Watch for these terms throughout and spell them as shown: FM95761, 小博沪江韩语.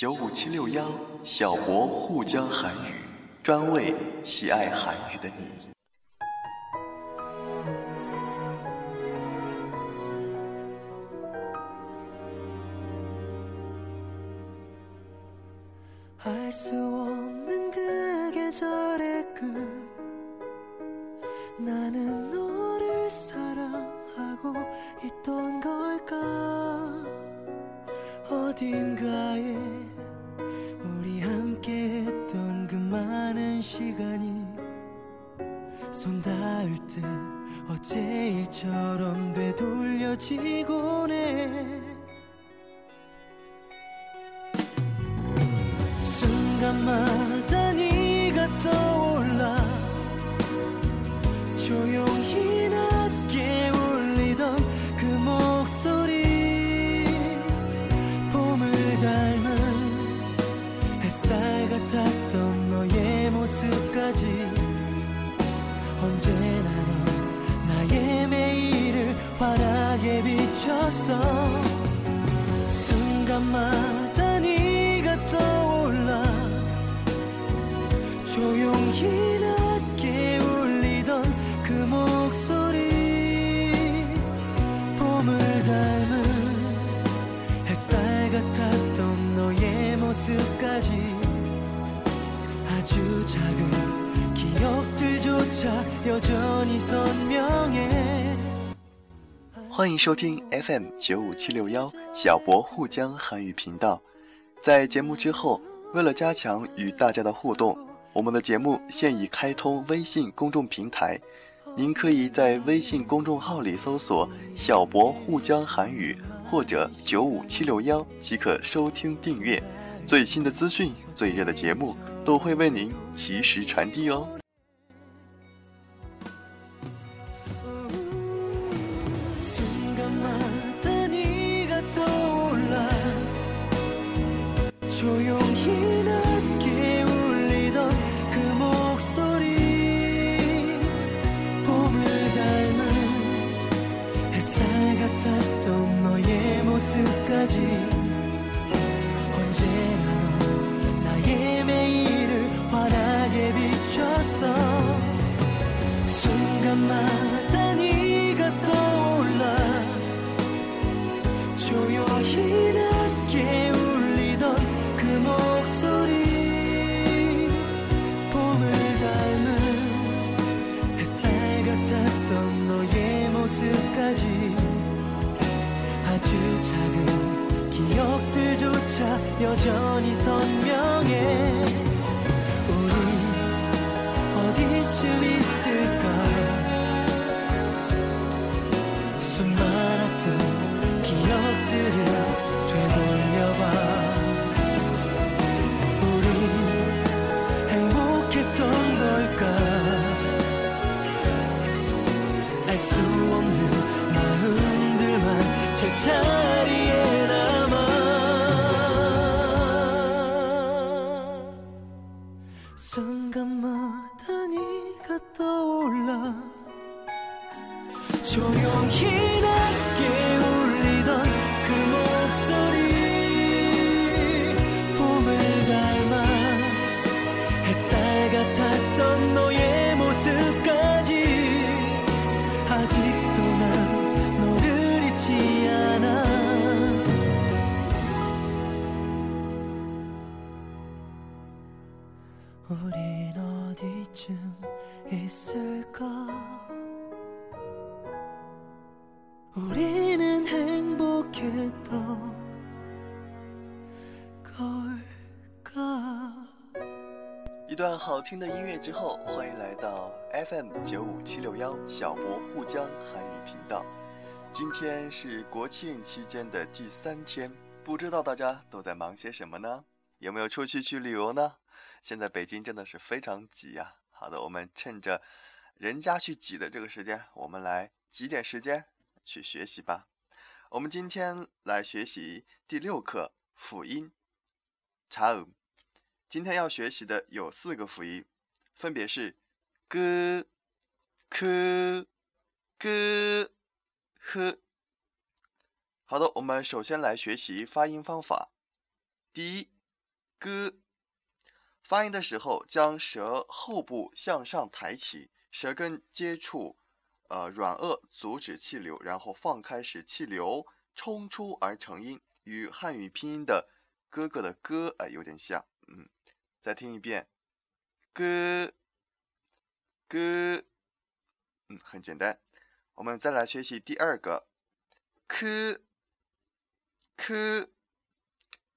95761小博沪江韩语，专为喜爱韩语的你。알 수 없는 그 계절의 끝 나는 너를 사랑하고 있던 걸까 어딘가에 우리 함께 했던 그 많은 시간이 손 닿을 때 어제 일처럼 되돌려지곤 해 마다 네가 떠올라 조용히 낮게 울리던 그 목소리 봄을 닮은 햇살 같았던 너의 모습까지 언제나 넌 나의 매일을 환하게 비쳤어 순간마다 네가 떠올라 조용히 낮게 울리던 그 목소리 봄을 닮은 햇살 같았던 너의 모습까지 아주 작은 기억들조차 여전히 선명해 欢迎收听 FM95761 小博沪江韩语频道。在节目之后，为了加强与大家的互动，我们的节目现已开通微信公众平台，您可以在微信公众号里搜索小博沪江韩语或者95761即可收听订阅，最新的资讯，最热的节目都会为您及时传递哦。순간마다 네가 떠올라 조용히 낮게 울리던 그 목소리 봄을 닮은 햇살 같았던 너의 모습까지 아주 작은 기억들조차 여전히 선명해 어디쯤 있을까 수많았던 기억들을 되돌려봐 우리 행복했던 걸까 알 수 없는 마음들만 제 자리에 남아 순간마다 네가 떠올라 조용히 낮게 울리던 그 목소리 봄을 닮아 햇살 같았던 너의 모습까지 아직도 난 너를 잊지 않아 우린 어디쯤 있을까 우리는 행복했던 걸까。一段好听的音乐之后，欢迎来到 FM95761 小博沪江韩语频道。今天是国庆期间的第3天，不知道大家都在忙些什么呢？有没有出去旅游呢？现在北京真的是非常挤啊。好的，我们趁着人家去挤的这个时间，我们来挤点时间去学习吧。我们今天来学习第6课辅音查嗯。今天要学习的有4个辅音，分别是 g、k、g、h。好的，我们首先来学习发音方法。第一， g。发音的时候，将舌后部向上抬起，舌根接触软腭，阻止气流，然后放开使气流冲出而成音，与汉语拼音的哥哥的哥有点像。再听一遍，哥哥，很简单。我们再来学习第二个 ，k k。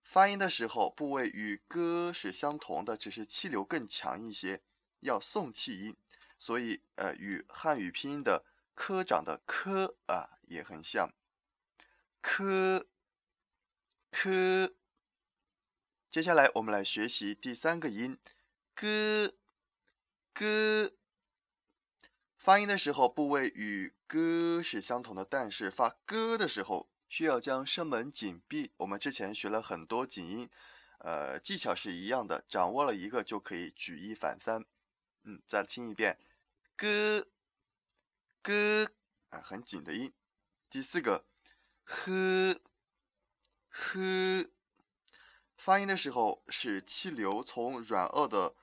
发音的时候，部位与歌是相同的，只是气流更强一些，要送气音，所以与汉语拼音的科长的科也很像。科科。接下来我们来学习第三个音，歌歌。发音的时候，部位与歌是相同的，但是发歌的时候，需要将声门紧闭，我们之前学了很多紧音，技巧是一样的，掌握了一个就可以举一反三。再听一遍，咯咯很紧的音。第四个，呵呵。发音的时候使气流从软腭的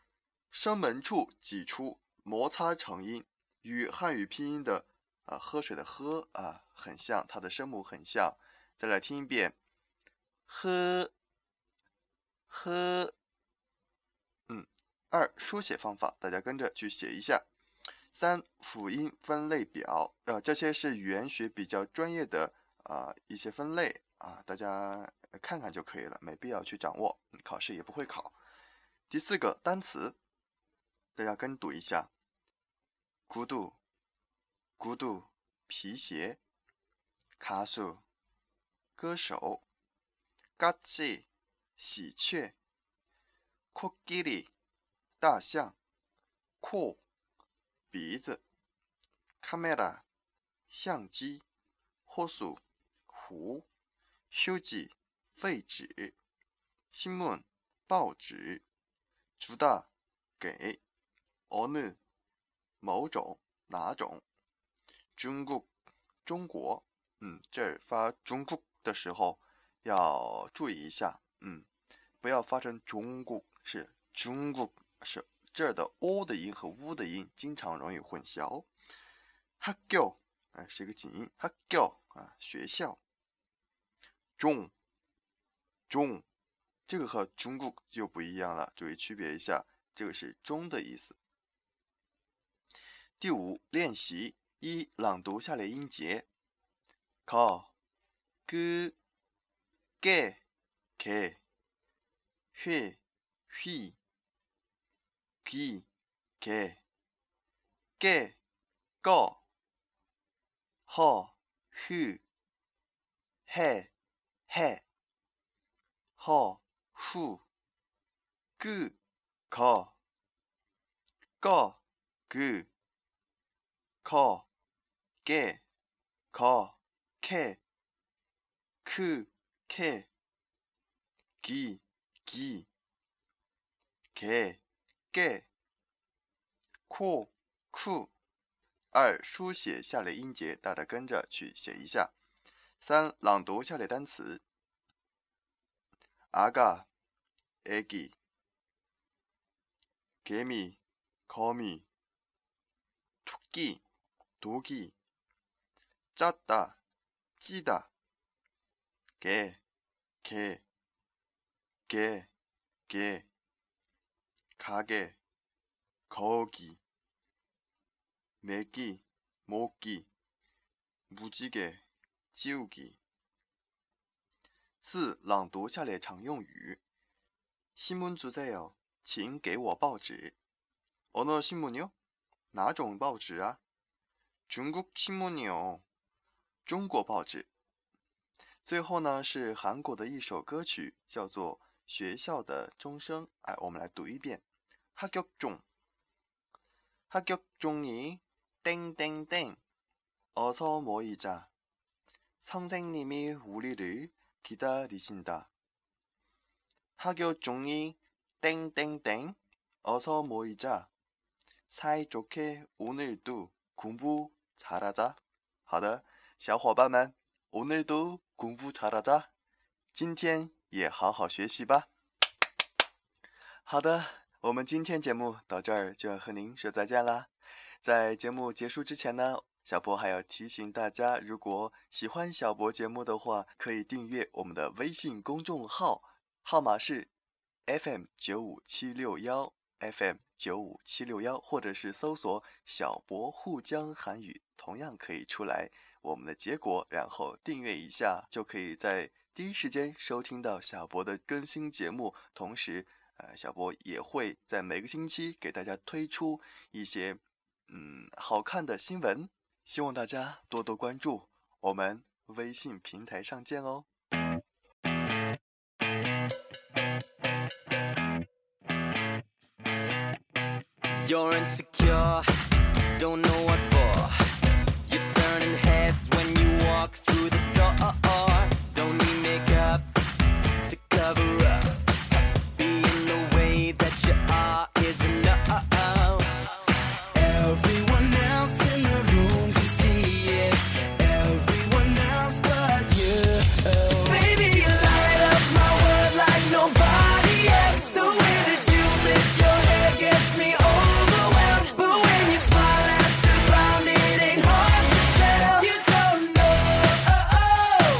声门处挤出，摩擦成音，与汉语拼音的喝水的喝很像，它的声母很像。再来听一遍，喝喝。二，书写方法，大家跟着去写一下。三，辅音分类表，这些是语言学比较专业的一些分类大家看看就可以了，没必要去掌握，考试也不会考。第四个单词，大家跟读一下，孤独。孤独，皮鞋。卡苏，歌手。嘎气，喜鹊。코끼리，大象。코，鼻子。카메라，相机。호수，湖。휴지，废纸。신문，报纸。주다，给。어느，某种，哪种。中国，中国，这儿发中国的时候要注意一下，不要发成中国，是中国，是这儿的 o 的音和 u 的音经常容易混淆。학교，是一个紧音，학교学校。中，中，这个和中国就不一样了，注意区别一下，这个是中的意思。第五，练习。一，朗读下列音节。考，歌，给，给，嘿，嘿，给，给，给，高，好，嘿，嘿，嘿，好，呼，歌，考，高，歌，考。给，考，给，去，给，给，给，给，给，酷，酷。二，书写下列音节，大家跟着去写一下。三，朗读下列单词。阿嘎，애기，개미，거미，토끼，독이。짰다，찌다。개，개，개，개。가게，거기。매기，모기。무지개，지우기。四，朗读下列常用语。신문 주세요，请给我报纸。어느 신문이요？哪种报纸啊？중국 신문이요。中国报纸。最后呢是韩国的一首歌曲，叫做《学校的钟声》。我们来读一遍：학교 종，학교 종이 땡땡땡，어서 모이자，선생님이 우리를 기다리신다。학교 종이 땡땡땡，어서 모이자，사이좋게 오늘도 공부 잘하자。好的。小伙伴们，오늘도 공부 잘하자，今天也好好学习吧。好的，我们今天节目到这儿就要和您说再见啦。在节目结束之前呢，小博还要提醒大家，如果喜欢小博节目的话，可以订阅我们的微信公众号，号码是 FM95761 FM95761， 或者是搜索小博沪江韩语，同样可以出来我们的结果，然后订阅一下，就可以在第一时间收听到小博的更新节目。同时小博也会在每个星期给大家推出一些好看的新闻，希望大家多多关注，我们微信平台上见哦。You're insecure, don't know what for. You're turning heads when you walk through the door. Don't need makeup to cover up. Being the way that you are is enough. Everyone else in the room can see it. Everyone else but you. Baby, you light up my world like nobody else. The way that you flip your hair gets me overwhelmed. But when you smile at the ground, it ain't hard to tell. You don't know,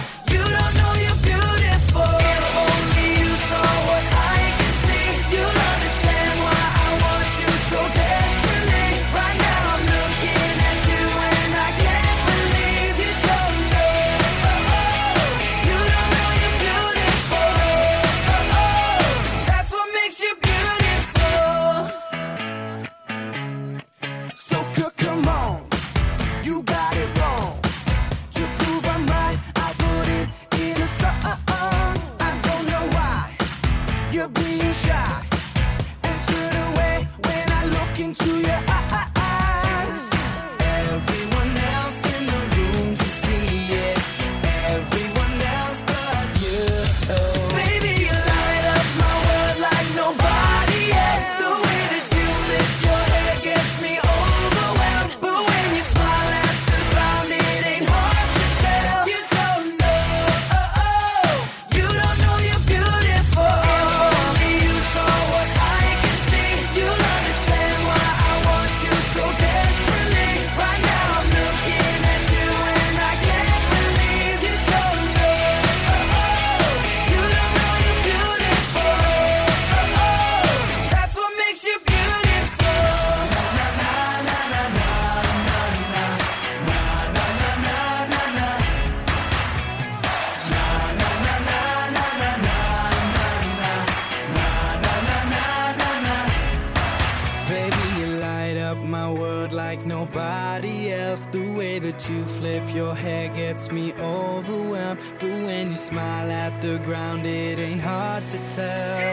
you don't know you're beautiful. If only you saw what I can see, you'll understand why I want you so desperately. Right now I'm looking at you and I can't believe you don't know. You don't know you're beautiful. That's what makes you beautiful. So cook, come on, you got it wrong. To prove I'm right, I put it in a song. I don't know why you're being shy, and turn away when I look into your eyes. Everyone else in the room can see it. Everyone else but you. Baby, you light up my world like nobody else. The way that you flip your hair gets me overwhelmed. But when you smile at the ground, it ain't hard to tell. You don't know, you don't know you're beautiful. If only you saw what I can see, you'll understand why I want you so desperately. Right now I'm looking at you and I can't believe you don't know. You don't know you're beautiful. That's what makes you beautiful. Baby, you light up my world like nobody else. The way that you flip your hair gets me overwhelmed. But when you smile at the ground, it ain't hard to tell.